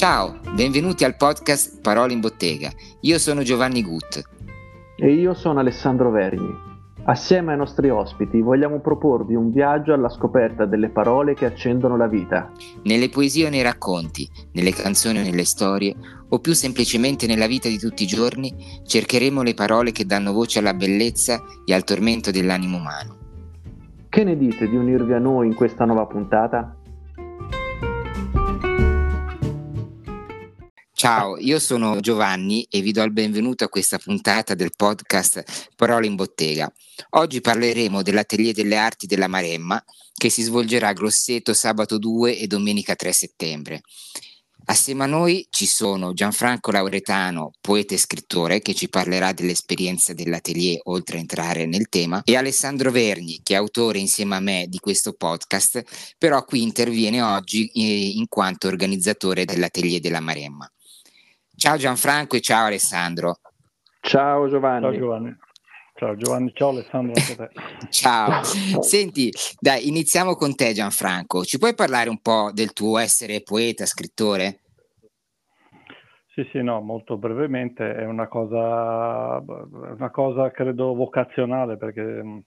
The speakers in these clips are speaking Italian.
Ciao, benvenuti al podcast Parole in Bottega. Io sono Giovanni Gut. E io sono Alessandro Vergni. Assieme ai nostri ospiti vogliamo proporvi un viaggio alla scoperta delle parole che accendono la vita. Nelle poesie o nei racconti, nelle canzoni o nelle storie, o più semplicemente nella vita di tutti i giorni, cercheremo le parole che danno voce alla bellezza e al tormento dell'animo umano. Che ne dite di unirvi a noi in questa nuova puntata? Ciao, io sono Giovanni e vi do il benvenuto a questa puntata del podcast Parole in Bottega. Oggi parleremo dell'Atelier delle Arti della Maremma che si svolgerà a Grosseto sabato 2 e domenica 3 settembre. Assieme a noi ci sono Gianfranco Lauretano, poeta e scrittore, che ci parlerà dell'esperienza dell'atelier oltre a entrare nel tema, e Alessandro Vergni, che è autore insieme a me di questo podcast, però qui interviene oggi in quanto organizzatore dell'Atelier della Maremma. Ciao Gianfranco e ciao Alessandro. Ciao Giovanni. Ciao Giovanni. Ciao Giovanni, ciao Alessandro. Ciao. Senti, dai, iniziamo con te Gianfranco. Ci puoi parlare un po' del tuo essere poeta, scrittore? Sì, no, molto brevemente. È una cosa credo vocazionale, perché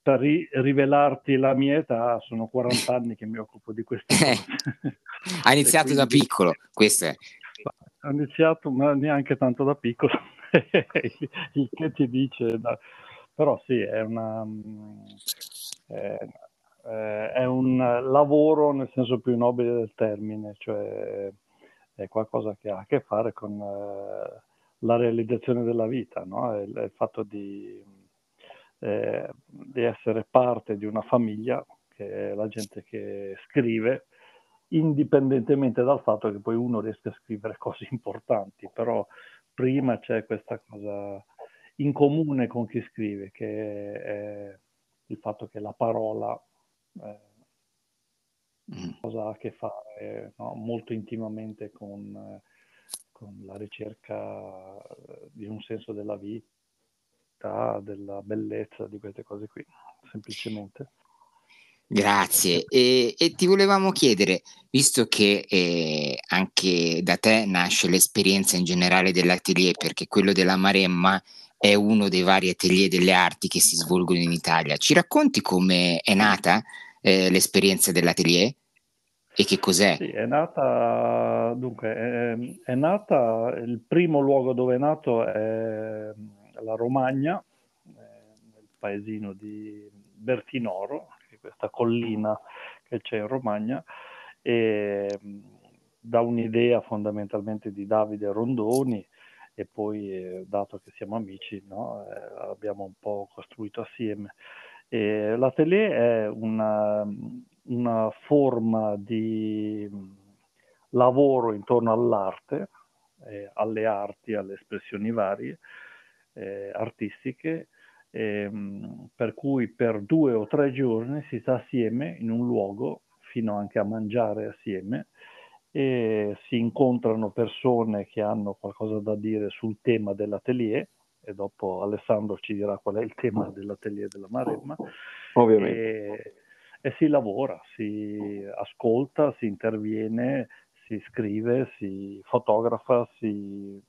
per rivelarti la mia età, sono 40 anni che mi occupo di queste cose. Ha iniziato quindi, da piccolo, questo è. Ha iniziato, ma neanche tanto da piccolo, il che ti dice, però sì, è un lavoro nel senso più nobile del termine, cioè è qualcosa che ha a che fare con la realizzazione della vita, no? Il fatto di essere parte di una famiglia, che è la gente che scrive, indipendentemente dal fatto che poi uno riesca a scrivere cose importanti, però prima c'è questa cosa in comune con chi scrive, che è il fatto che la parola cosa ha a che fare, no? Molto intimamente con la ricerca di un senso della vita, della bellezza, di queste cose qui, semplicemente. Grazie, e ti volevamo chiedere, visto che anche da te nasce l'esperienza in generale dell'atelier, perché quello della Maremma è uno dei vari atelier delle arti che si svolgono in Italia, ci racconti come è nata l'esperienza dell'atelier e che cos'è? Sì, è nata, il primo luogo dove è nato è la Romagna, nel paesino di Bertinoro, questa collina che c'è in Romagna, e da un'idea fondamentalmente di Davide Rondoni, e poi dato che siamo amici, no, abbiamo un po' costruito assieme. E l'atelier è una forma di lavoro intorno all'arte, alle arti, alle espressioni varie, artistiche, per cui per 2 o 3 giorni si sta assieme in un luogo, fino anche a mangiare assieme, e si incontrano persone che hanno qualcosa da dire sul tema dell'atelier, e dopo Alessandro ci dirà qual è il tema dell'atelier della Maremma, ovviamente, e si lavora, si ascolta, si interviene, si scrive, si fotografa, si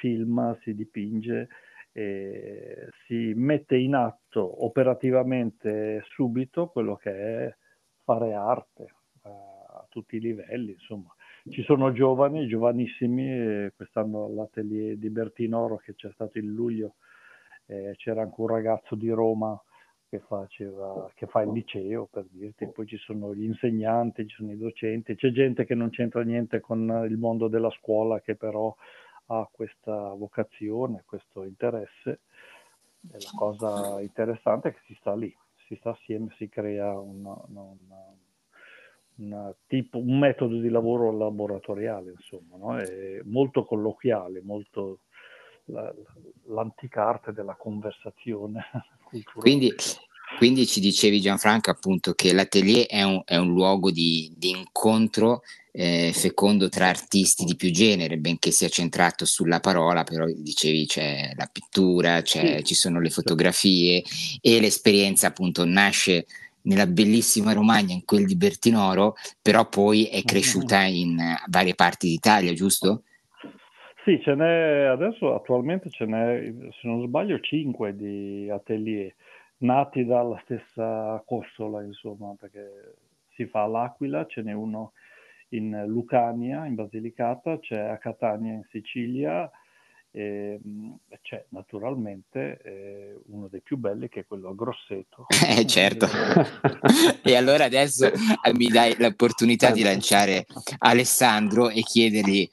filma, si dipinge. E si mette in atto operativamente subito quello che è fare arte a tutti i livelli, insomma. Ci sono giovani, giovanissimi, quest'anno all'atelier di Bertinoro che c'è stato in luglio, c'era anche un ragazzo di Roma che fa il liceo, per dirti, poi ci sono gli insegnanti, ci sono i docenti, c'è gente che non c'entra niente con il mondo della scuola che però ha questa vocazione, questo interesse. E la cosa interessante è che si sta lì, si sta assieme, si crea un metodo di lavoro laboratoriale, insomma, no? È molto colloquiale, molto l'antica arte della conversazione culturale. Quindi ci dicevi Gianfranco appunto che l'atelier è un luogo di incontro fecondo tra artisti di più genere, benché sia centrato sulla parola, però dicevi c'è la pittura, ci sono le fotografie, e l'esperienza appunto nasce nella bellissima Romagna, in quel di Bertinoro, però poi è cresciuta in varie parti d'Italia, giusto? Sì, ce n'è adesso, attualmente ce n'è, se non sbaglio, 5 di atelier nati dalla stessa Corsola, insomma, perché si fa all'Aquila, ce n'è uno in Lucania, in Basilicata, c'è a Catania in Sicilia, e c'è naturalmente uno dei più belli che è quello a Grosseto. Certo. E allora adesso mi dai l'opportunità di lanciare Alessandro e chiedergli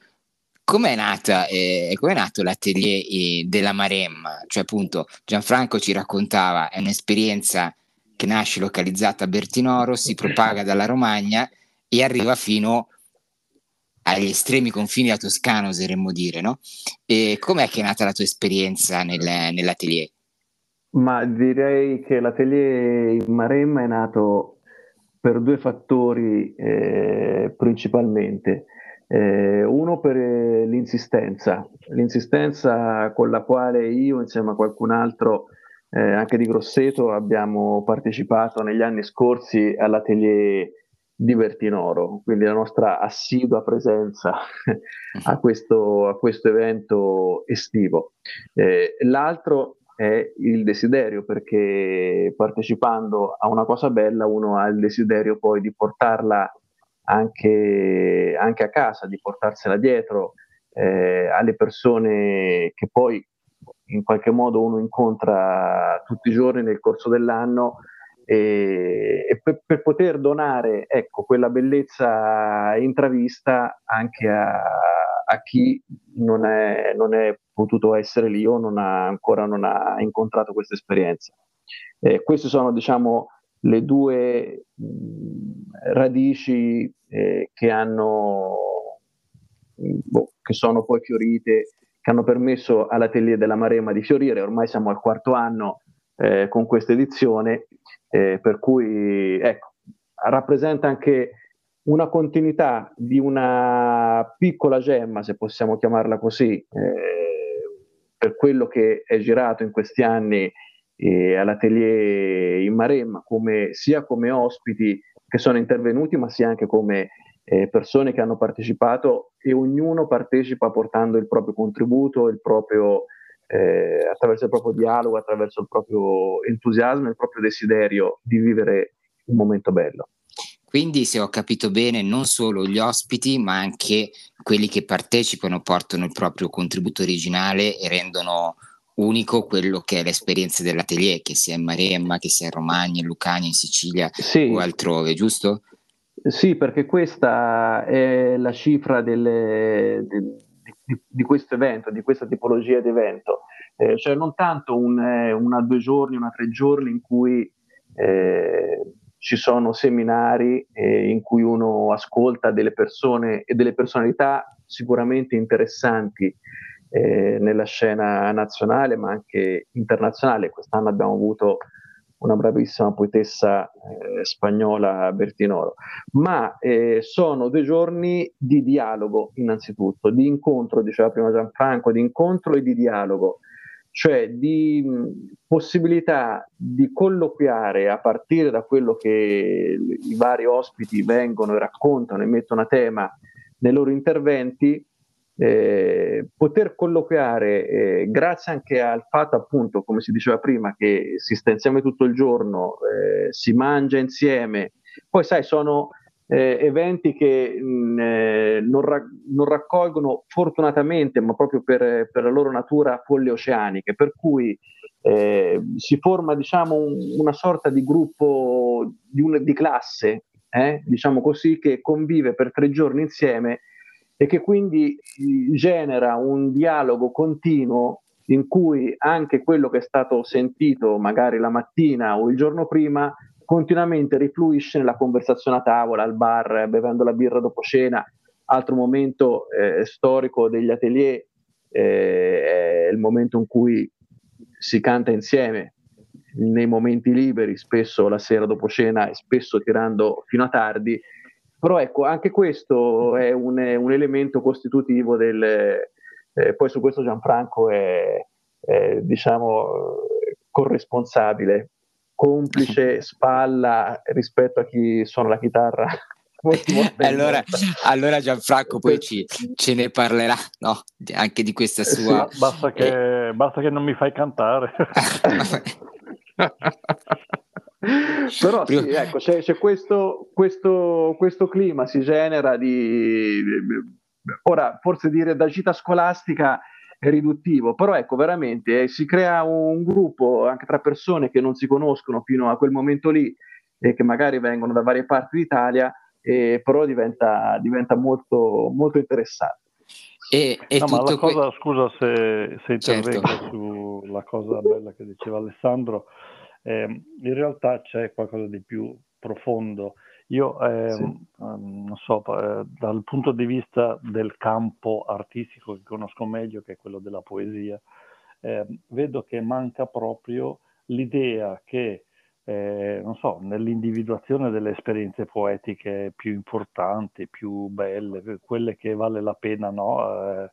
com'è nato l'atelier della Maremma. Cioè, appunto, Gianfranco ci raccontava, è un'esperienza che nasce localizzata a Bertinoro, si propaga dalla Romagna e arriva fino agli estremi confini della Toscana, oseremmo dire, no? E com'è che è nata la tua esperienza nell'atelier? Ma direi che l'atelier in Maremma è nato per due fattori principalmente. Uno per l'insistenza con la quale io, insieme a qualcun altro anche di Grosseto, abbiamo partecipato negli anni scorsi all'atelier di Bertinoro, quindi la nostra assidua presenza a questo evento estivo. L'altro è il desiderio, perché partecipando a una cosa bella uno ha il desiderio poi di portarla anche a casa, di portarsela dietro alle persone che poi in qualche modo uno incontra tutti i giorni nel corso dell'anno, e per poter donare, ecco, quella bellezza intravista anche a chi non è potuto essere lì o non ha ancora incontrato questa esperienza. Queste sono, diciamo, le due radici che sono poi fiorite, che hanno permesso all'Atelier della Maremma di fiorire. Ormai siamo al quarto anno con questa edizione, per cui ecco, rappresenta anche una continuità di una piccola gemma, se possiamo chiamarla così, per quello che è girato in questi anni all'atelier in Maremma, sia come ospiti che sono intervenuti, ma sia anche come persone che hanno partecipato, e ognuno partecipa portando il proprio contributo, attraverso il proprio dialogo, attraverso il proprio entusiasmo, il proprio desiderio di vivere un momento bello. Quindi, se ho capito bene, non solo gli ospiti ma anche quelli che partecipano portano il proprio contributo originale e rendono unico quello che è l'esperienza dell'atelier, che sia in Maremma, che sia in Romagna, in Lucania, in Sicilia, sì, o altrove, giusto? Sì, perché questa è la cifra di questo evento, di questa tipologia di evento, cioè non tanto una 2 giorni, una 3 giorni in cui ci sono seminari in cui uno ascolta delle persone e delle personalità sicuramente interessanti nella scena nazionale ma anche internazionale. Quest'anno abbiamo avuto una bravissima poetessa spagnola, Bertinoro, ma sono 2 giorni di dialogo, innanzitutto di incontro, diceva prima Gianfranco, di incontro e di dialogo, cioè di possibilità di colloquiare, a partire da quello che i vari ospiti vengono e raccontano e mettono a tema nei loro interventi, poter colloquiare, grazie anche al fatto, appunto, come si diceva prima, che si sta insieme tutto il giorno, si mangia insieme. Poi sai, sono eventi che non raccolgono, fortunatamente, ma proprio per la loro natura, folle oceaniche, per cui si forma, diciamo, una sorta di gruppo di classe, diciamo così, che convive per 3 giorni insieme e che quindi genera un dialogo continuo in cui anche quello che è stato sentito magari la mattina o il giorno prima continuamente rifluisce nella conversazione a tavola, al bar, bevendo la birra dopo cena. Altro momento storico degli atelier è il momento in cui si canta insieme nei momenti liberi, spesso la sera dopo cena e spesso tirando fino a tardi. Però ecco, anche questo è un elemento costitutivo del... poi su questo Gianfranco è diciamo corresponsabile, complice spalla rispetto a chi suona la chitarra. Allora Gianfranco poi ce ne parlerà, no? Anche di questa sua... Sì, basta che non mi fai cantare. Però sì, ecco, c'è questo clima si genera di... Ora, forse dire da gita scolastica è riduttivo, però ecco, veramente si crea un gruppo anche tra persone che non si conoscono fino a quel momento lì e che magari vengono da varie parti d'Italia, però diventa molto, molto interessante. E no, ma la cosa, scusa se intervengo, certo, sulla cosa bella che diceva Alessandro, in realtà c'è qualcosa di più profondo. Io non so, dal punto di vista del campo artistico che conosco meglio, che è quello della poesia, vedo che manca proprio l'idea che, non so, nell'individuazione delle esperienze poetiche più importanti, più belle, quelle che vale la pena, no?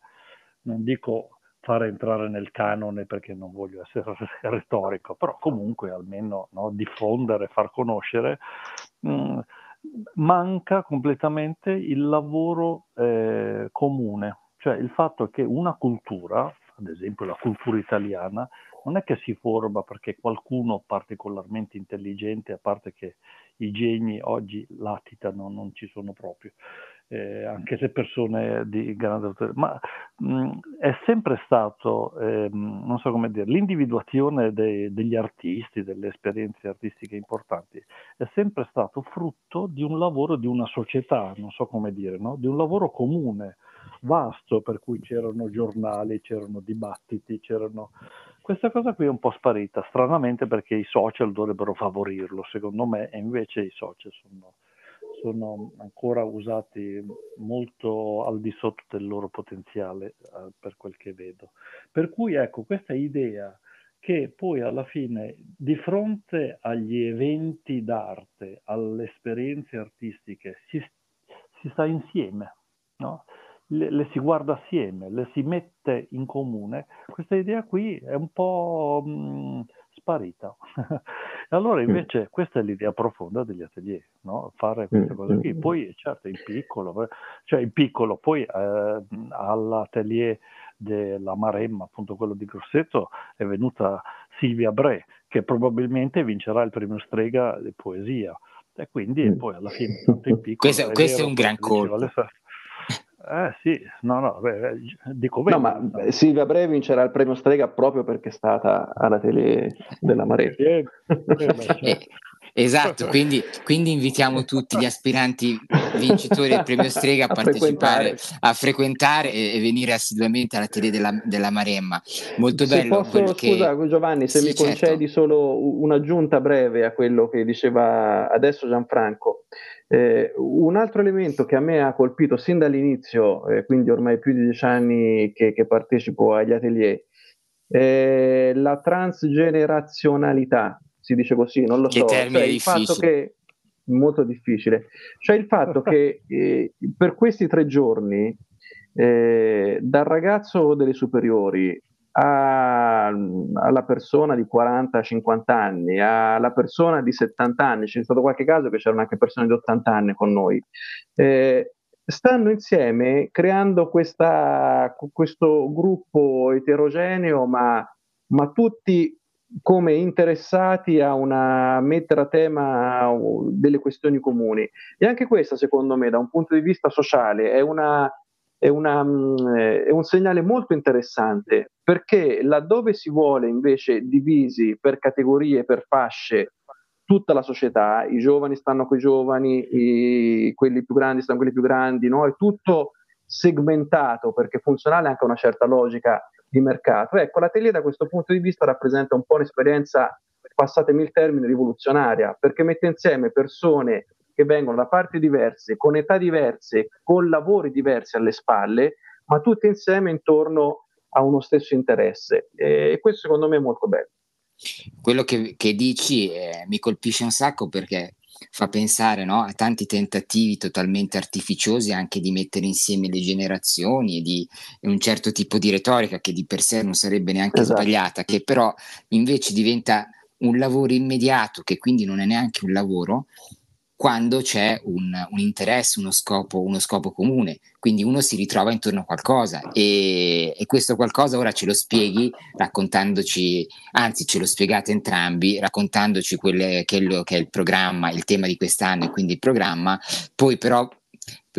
Non dico fare entrare nel canone perché non voglio essere retorico, però comunque almeno, no, diffondere, far conoscere. Manca completamente il lavoro comune, cioè il fatto che una cultura, ad esempio la cultura italiana, non è che si forma perché qualcuno particolarmente intelligente, a parte che i geni oggi latitano, non ci sono proprio, anche se persone di grande autore, ma è sempre stato, non so come dire, l'individuazione degli artisti, delle esperienze artistiche importanti, è sempre stato frutto di un lavoro di una società, non so come dire, no? Di un lavoro comune, vasto, per cui c'erano giornali, c'erano dibattiti, c'erano... Questa cosa qui è un po' sparita, stranamente, perché i social dovrebbero favorirlo, secondo me, e invece i social sono ancora usati molto al di sotto del loro potenziale, per quel che vedo. Per cui, ecco, questa idea che poi alla fine, di fronte agli eventi d'arte, alle esperienze artistiche, si sta insieme, no? Le si guarda assieme, le si mette in comune, questa idea qui è un po' sparita. Allora invece questa è l'idea profonda degli atelier, no? Fare queste cose qui, poi certo in piccolo, poi all'atelier della Maremma, appunto quello di Grosseto, è venuta Silvia Brè, che probabilmente vincerà il premio Strega di poesia, e quindi poi alla fine tutto in piccolo. Questo è un gran colpo. Sì, no, beh, dico bene. No, ma Silvia Brè vincerà il premio Strega proprio perché è stata alla tele della Maremma. Esatto, quindi invitiamo tutti gli aspiranti vincitori del premio Strega a partecipare, a frequentare e venire assiduamente alla tele della Maremma. Molto bello. Scusa Giovanni, se mi concedi solo un'aggiunta breve a quello che diceva adesso Gianfranco. Un altro elemento che a me ha colpito sin dall'inizio, quindi ormai più di 10 anni che partecipo agli atelier, è la transgenerazionalità. Si dice così, non lo so, cioè il fatto che molto difficile, cioè il fatto che per questi 3 giorni dal ragazzo delle superiori alla persona di 40-50 anni, alla persona di 70 anni, c'è stato qualche caso che c'erano anche persone di 80 anni con noi, stanno insieme creando questo gruppo eterogeneo, ma tutti come interessati a mettere a tema delle questioni comuni. E anche questa, secondo me, da un punto di vista sociale è un segnale molto interessante, perché laddove si vuole invece divisi per categorie, per fasce, tutta la società, i giovani stanno con i giovani, quelli più grandi stanno con quelli più grandi, no? È tutto segmentato perché funzionale anche a una certa logica di mercato. Ecco, l'atelier da questo punto di vista rappresenta un po' un'esperienza, passatemi il termine, rivoluzionaria, perché mette insieme persone che vengono da parti diverse, con età diverse, con lavori diversi alle spalle, ma tutti insieme intorno a uno stesso interesse, e questo secondo me è molto bello. Quello che dici mi colpisce un sacco, perché fa pensare, no, a tanti tentativi totalmente artificiosi anche di mettere insieme le generazioni e di un certo tipo di retorica che di per sé non sarebbe neanche sbagliata, che però invece diventa un lavoro immediato, che quindi non è neanche un lavoro, quando c'è un interesse, uno scopo comune. Quindi uno si ritrova intorno a qualcosa e questo qualcosa ora ce lo spieghi raccontandoci, anzi ce lo spiegate entrambi raccontandoci quello che è il programma, il tema di quest'anno e quindi il programma. Poi però,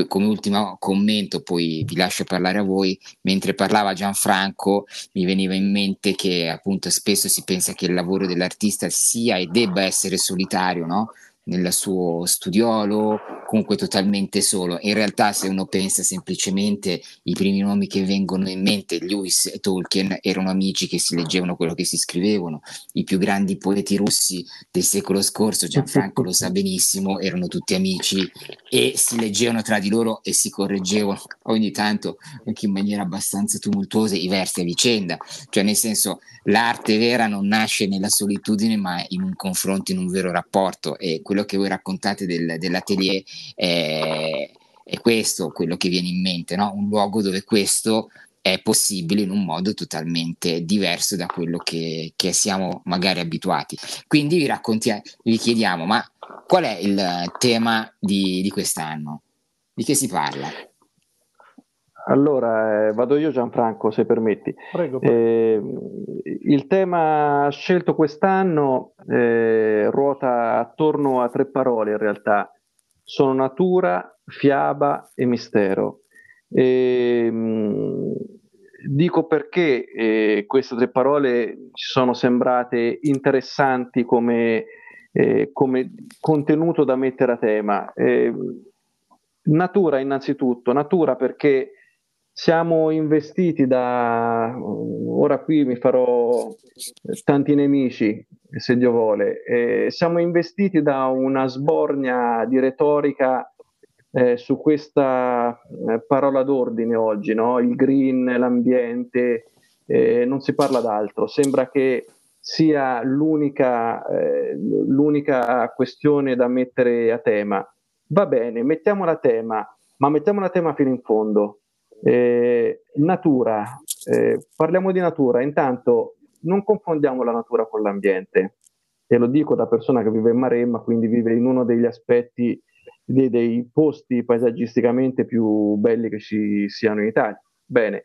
come ultimo commento, poi vi lascio parlare a voi, mentre parlava Gianfranco mi veniva in mente che appunto spesso si pensa che il lavoro dell'artista sia e debba essere solitario, no? Nel suo studiolo, comunque totalmente solo. In realtà, se uno pensa semplicemente, i primi nomi che vengono in mente, Lewis e Tolkien, erano amici che si leggevano quello che si scrivevano. I più grandi poeti russi del secolo scorso, Gianfranco lo sa benissimo, erano tutti amici e si leggevano tra di loro e si correggevano ogni tanto, anche in maniera abbastanza tumultuosa, i versi a vicenda. Cioè, nel senso, l'arte vera non nasce nella solitudine, ma in un confronto, in un vero rapporto. E quello che voi raccontate dell'atelier è questo, quello che viene in mente, no? Un luogo dove questo è possibile in un modo totalmente diverso da quello che siamo magari abituati. Quindi vi chiediamo, ma qual è il tema di quest'anno? Di che si parla? Allora, vado io, Gianfranco, se permetti. Prego. Il tema scelto quest'anno ruota attorno a tre parole, in realtà. Sono natura, fiaba e mistero. Dico perché queste tre parole ci sono sembrate interessanti come contenuto da mettere a tema. Natura, innanzitutto. Natura perché siamo investiti ora qui mi farò tanti nemici, se Dio vuole, siamo investiti da una sbornia di retorica su questa parola d'ordine oggi, no? Il green, l'ambiente, non si parla d'altro, sembra che sia l'unica questione da mettere a tema. Va bene, mettiamola a tema, ma mettiamola a tema fino in fondo. Natura, parliamo di natura, intanto non confondiamo la natura con l'ambiente, e lo dico da persona che vive in Maremma, quindi vive in uno degli aspetti dei posti paesaggisticamente più belli che ci siano in Italia. Bene,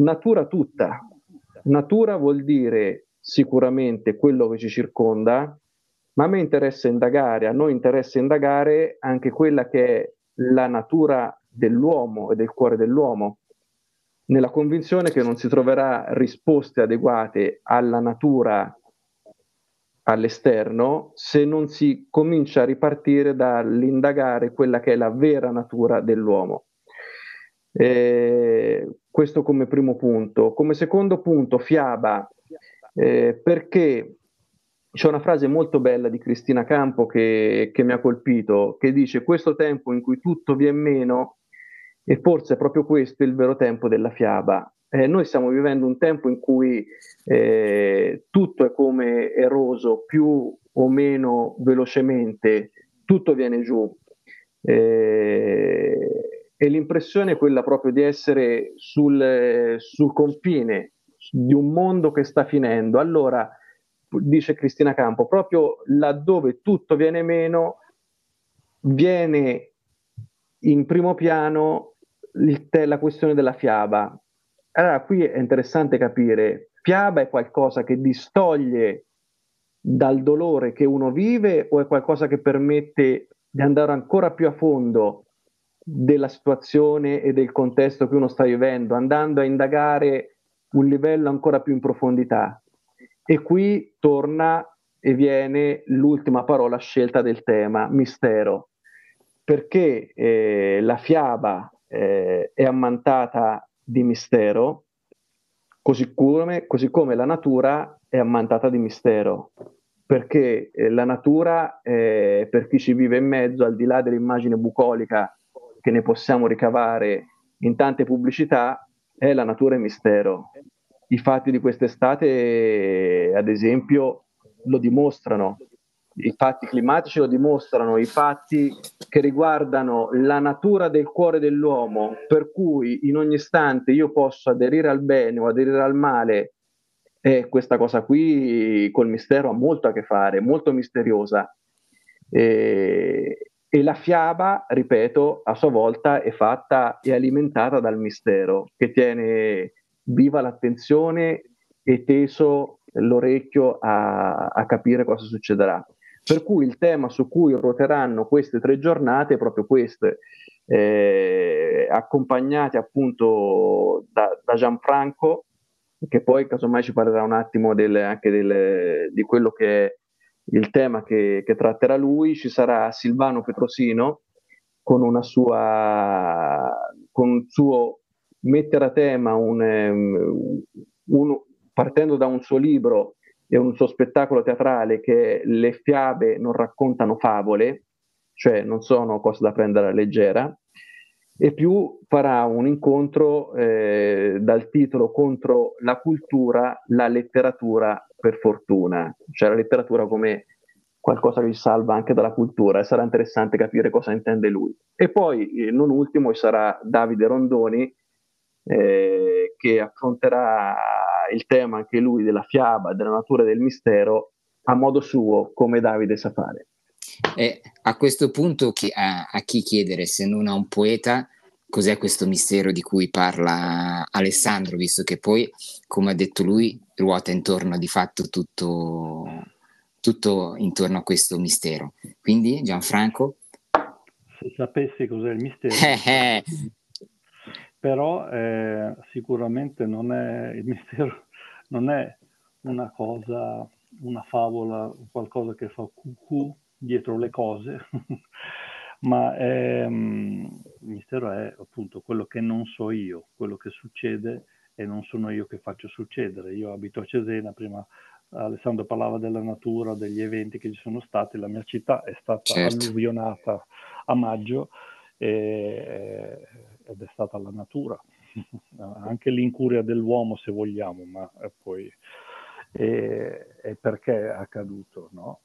natura tutta, natura vuol dire sicuramente quello che ci circonda, ma a noi interessa indagare anche quella che è la natura dell'uomo e del cuore dell'uomo, nella convinzione che non si troverà risposte adeguate alla natura all'esterno se non si comincia a ripartire dall'indagare quella che è la vera natura dell'uomo. Questo come primo punto. Come secondo punto, fiaba, perché c'è una frase molto bella di Cristina Campo che mi ha colpito, che dice: questo tempo in cui tutto vien meno, e forse è proprio questo il vero tempo della fiaba. Noi stiamo vivendo un tempo in cui tutto è come eroso, più o meno velocemente, tutto viene giù. E l'impressione è quella proprio di essere sul confine di un mondo che sta finendo. Allora, dice Cristina Campo, proprio laddove tutto viene meno, viene in primo piano la questione della fiaba. Allora qui è interessante capire, fiaba è qualcosa che distoglie dal dolore che uno vive o è qualcosa che permette di andare ancora più a fondo della situazione e del contesto che uno sta vivendo, andando a indagare un livello ancora più in profondità? E qui torna e viene l'ultima parola scelta del tema, mistero, perché la fiaba è ammantata di mistero, così come la natura è ammantata di mistero, perché la natura, per chi ci vive in mezzo, al di là dell'immagine bucolica che ne possiamo ricavare in tante pubblicità, è la natura e mistero. I fatti di quest'estate, ad esempio, lo dimostrano, i fatti climatici lo dimostrano, i fatti che riguardano la natura del cuore dell'uomo, per cui in ogni istante io posso aderire al bene o aderire al male E questa cosa qui col mistero ha molto a che fare, molto misteriosa. E la fiaba, ripeto, a sua volta è fatta e alimentata dal mistero, che tiene viva l'attenzione e teso l'orecchio a capire cosa succederà. Per cui il tema su cui ruoteranno queste tre giornate è proprio queste, accompagnate appunto da Gianfranco, che poi casomai ci parlerà un attimo di quello che è il tema che tratterà lui. Ci sarà Silvano Petrosino con un suo mettere a tema partendo da un suo libro e un suo spettacolo teatrale che è Le fiabe non raccontano favole, cioè non sono cose da prendere alla leggera, e più farà un incontro dal titolo Contro la cultura, la letteratura per fortuna, cioè la letteratura come qualcosa che ci salva anche dalla cultura, e sarà interessante capire cosa intende lui. E poi non ultimo ci sarà Davide Rondoni che affronterà il tema anche lui della fiaba, della natura del mistero a modo suo, come Davide sa fare. E a questo punto a chi chiedere, se non a un poeta, cos'è questo mistero di cui parla Alessandro, visto che poi, come ha detto lui, ruota intorno di fatto tutto intorno a questo mistero. Quindi Gianfranco? Se sapessi cos'è il mistero. Però sicuramente il mistero non è una cosa, una favola, qualcosa che fa cucù dietro le cose, ma il mistero è appunto quello che non so io, quello che succede e non sono io che faccio succedere. Io abito a Cesena, prima Alessandro parlava della natura, degli eventi che ci sono stati, la mia città è stata alluvionata a maggio ed è stata la natura, anche l'incuria dell'uomo se vogliamo, ma poi è perché è accaduto, no?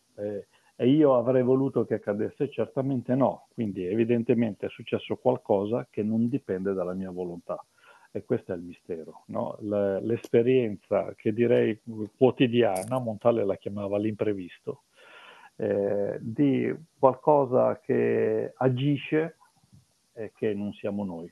E io avrei voluto che accadesse? Certamente no, quindi evidentemente è successo qualcosa che non dipende dalla mia volontà, e questo è il mistero, no? L'esperienza che direi quotidiana, Montale la chiamava l'imprevisto, di qualcosa che agisce e che non siamo noi,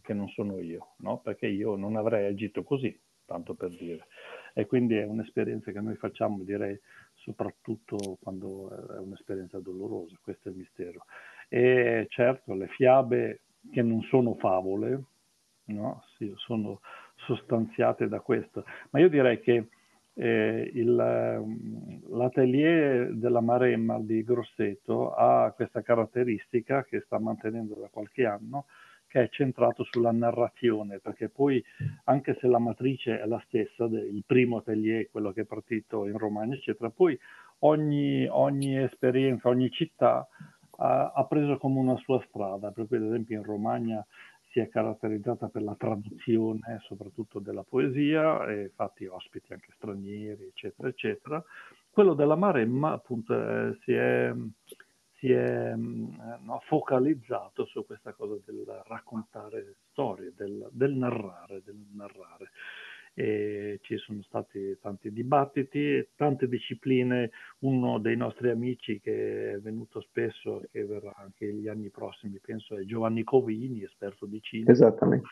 che non sono io, no? Perché io non avrei agito così, tanto per dire. E quindi è un'esperienza che noi facciamo, direi, soprattutto quando è un'esperienza dolorosa, questo è il mistero. E certo, le fiabe che non sono favole, no? Sì, sono sostanziate da questo. Ma io direi che l'Atelier della Maremma di Grosseto ha questa caratteristica che sta mantenendo da qualche anno, che è centrato sulla narrazione, perché poi anche se la matrice è la stessa, il primo atelier, quello che è partito in Romagna, eccetera, poi ogni esperienza, ogni città ha preso come una sua strada, proprio ad esempio in Romagna si è caratterizzata per la traduzione, soprattutto della poesia, e infatti ospiti anche stranieri, eccetera, eccetera. Quello della Maremma appunto si è focalizzato su questa cosa del raccontare storie, del narrare. E ci sono stati tanti dibattiti, tante discipline. Uno dei nostri amici che è venuto spesso e che verrà anche negli anni prossimi, penso, è Giovanni Covini, esperto di cinema. Esattamente.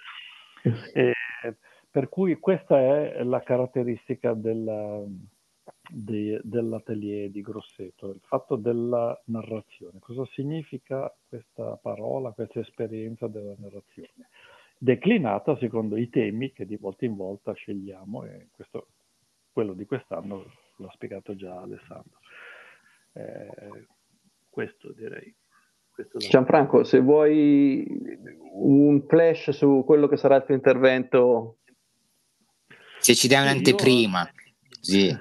Per cui questa è la caratteristica dell'atelier di Grosseto, il fatto della narrazione. Cosa significa questa parola, questa esperienza della narrazione? Declinata secondo i temi che di volta in volta scegliamo, e quello di quest'anno l'ha spiegato già Alessandro. Questo direi. Gianfranco, se vuoi un flash su quello che sarà il tuo intervento. Se ci dai un'anteprima. Sì.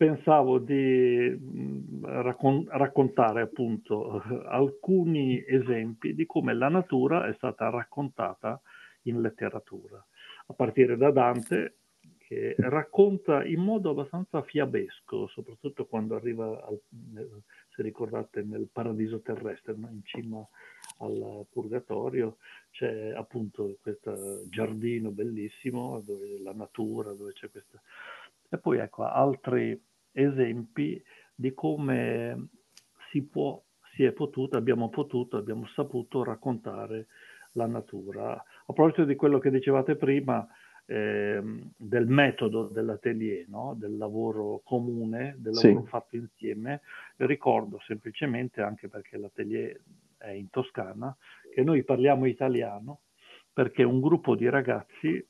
Pensavo di raccontare appunto alcuni esempi di come la natura è stata raccontata in letteratura, a partire da Dante, che racconta in modo abbastanza fiabesco, soprattutto quando arriva, se ricordate, nel paradiso terrestre, no? In cima al purgatorio c'è appunto questo giardino bellissimo dove la natura, dove c'è questa E poi ecco altri esempi di come abbiamo saputo raccontare la natura. A proposito di quello che dicevate prima, del metodo dell'atelier, no? Del lavoro comune, del lavoro fatto insieme, ricordo semplicemente, anche perché l'atelier è in Toscana, che noi parliamo italiano perché un gruppo di ragazzi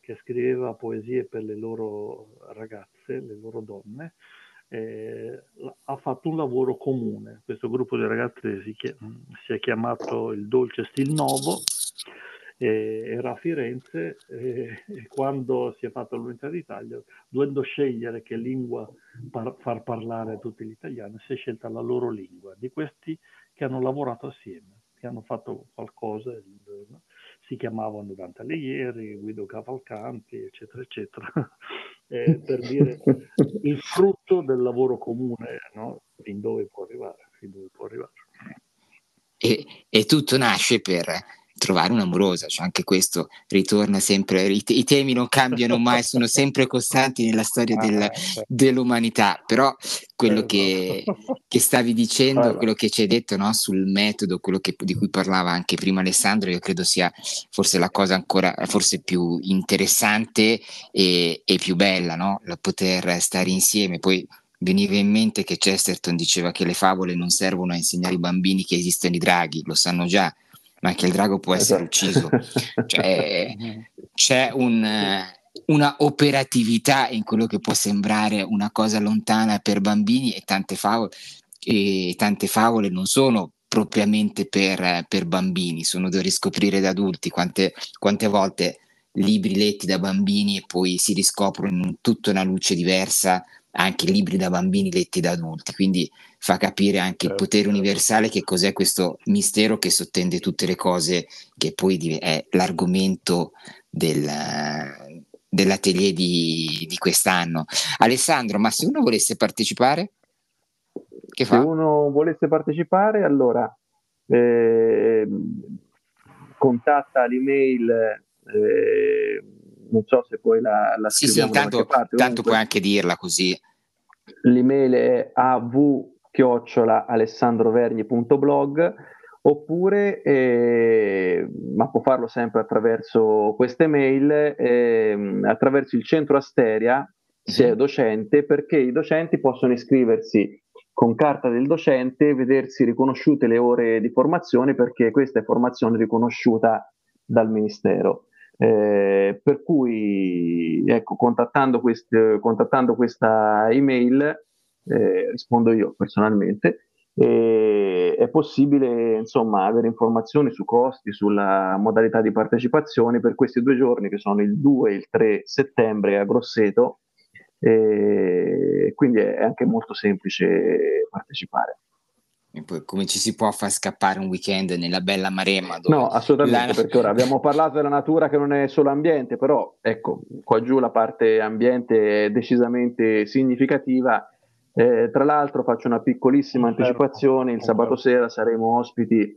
che scriveva poesie per le loro ragazze, le loro donne, ha fatto un lavoro comune. Questo gruppo di ragazzi si è chiamato il Dolce Stil Novo, era a Firenze, e quando si è fatta l'Unità d'Italia, dovendo scegliere che lingua far parlare a tutti gli italiani, si è scelta la loro lingua, di questi che hanno lavorato assieme, che hanno fatto qualcosa. Si chiamavano Dante Alighieri, Guido Cavalcanti, eccetera, eccetera, per dire il frutto del lavoro comune, no? Fin dove può arrivare, fin dove può arrivare. E tutto nasce per trovare un'amorosa, cioè anche questo ritorna sempre, i temi non cambiano mai, sono sempre costanti nella storia dell'umanità, però quello che stavi dicendo, quello che ci hai detto, no? Sul metodo, quello di cui parlava anche prima Alessandro, io credo sia forse la cosa ancora forse più interessante e più bella, no? La poter stare insieme. Poi veniva in mente che Chesterton diceva che le favole non servono a insegnare ai bambini che esistono i draghi, lo sanno già, ma anche il drago può essere ucciso. Cioè, c'è una operatività in quello che può sembrare una cosa lontana per bambini, e tante favole non sono propriamente per bambini, sono da riscoprire da adulti. Quante volte libri letti da bambini e poi si riscoprono in tutta una luce diversa anche libri da bambini letti da adulti, quindi fa capire anche il potere universale, che cos'è questo mistero che sottende tutte le cose, che poi è l'argomento dell'atelier di quest'anno. Alessandro, ma se uno volesse partecipare, che fa? Se uno volesse partecipare, allora contatta l'email, non so se poi la scriviamo da qualche parte. Tanto puoi anche dirla così. L'email è av@alessandrovergni.blog, oppure ma può farlo sempre attraverso queste mail, attraverso il centro Asteria se è docente, perché i docenti possono iscriversi con carta del docente, vedersi riconosciute le ore di formazione, perché questa è formazione riconosciuta dal Ministero. Per cui ecco, contattando questa email, rispondo io personalmente, è possibile insomma avere informazioni su costi, sulla modalità di partecipazione per questi 2 giorni che sono il 2 e il 3 settembre a Grosseto, quindi è anche molto semplice partecipare. E poi come ci si può far scappare un weekend nella bella Maremma? Dove no, assolutamente, perché ora abbiamo parlato della natura che non è solo ambiente, però ecco, qua giù la parte ambiente è decisamente significativa. Tra l'altro faccio una piccolissima anticipazione, il sabato sera saremo ospiti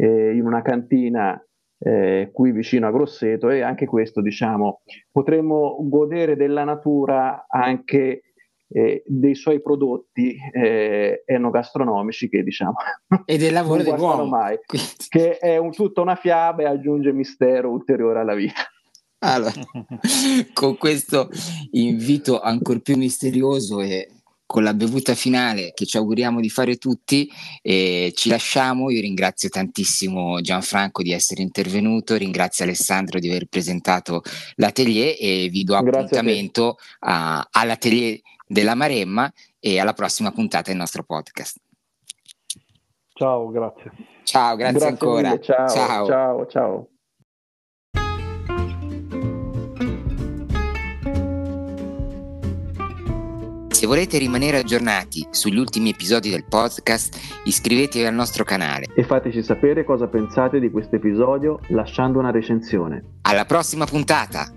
in una cantina qui vicino a Grosseto, e anche questo, diciamo, potremo godere della natura anche dei suoi prodotti enogastronomici, che diciamo e del lavoro dell'uomo mai, che è tutta una fiaba e aggiunge mistero ulteriore alla vita. Allora, con questo invito ancor più misterioso e con la bevuta finale che ci auguriamo di fare tutti, ci lasciamo. Io ringrazio tantissimo Gianfranco di essere intervenuto, ringrazio Alessandro di aver presentato l'atelier, e vi do appuntamento all'atelier della Maremma e alla prossima puntata del nostro podcast. Ciao, grazie. Ciao, grazie ancora. Mille, ciao, ciao, ciao, ciao. Se volete rimanere aggiornati sugli ultimi episodi del podcast, iscrivetevi al nostro canale e fateci sapere cosa pensate di questo episodio lasciando una recensione. Alla prossima puntata!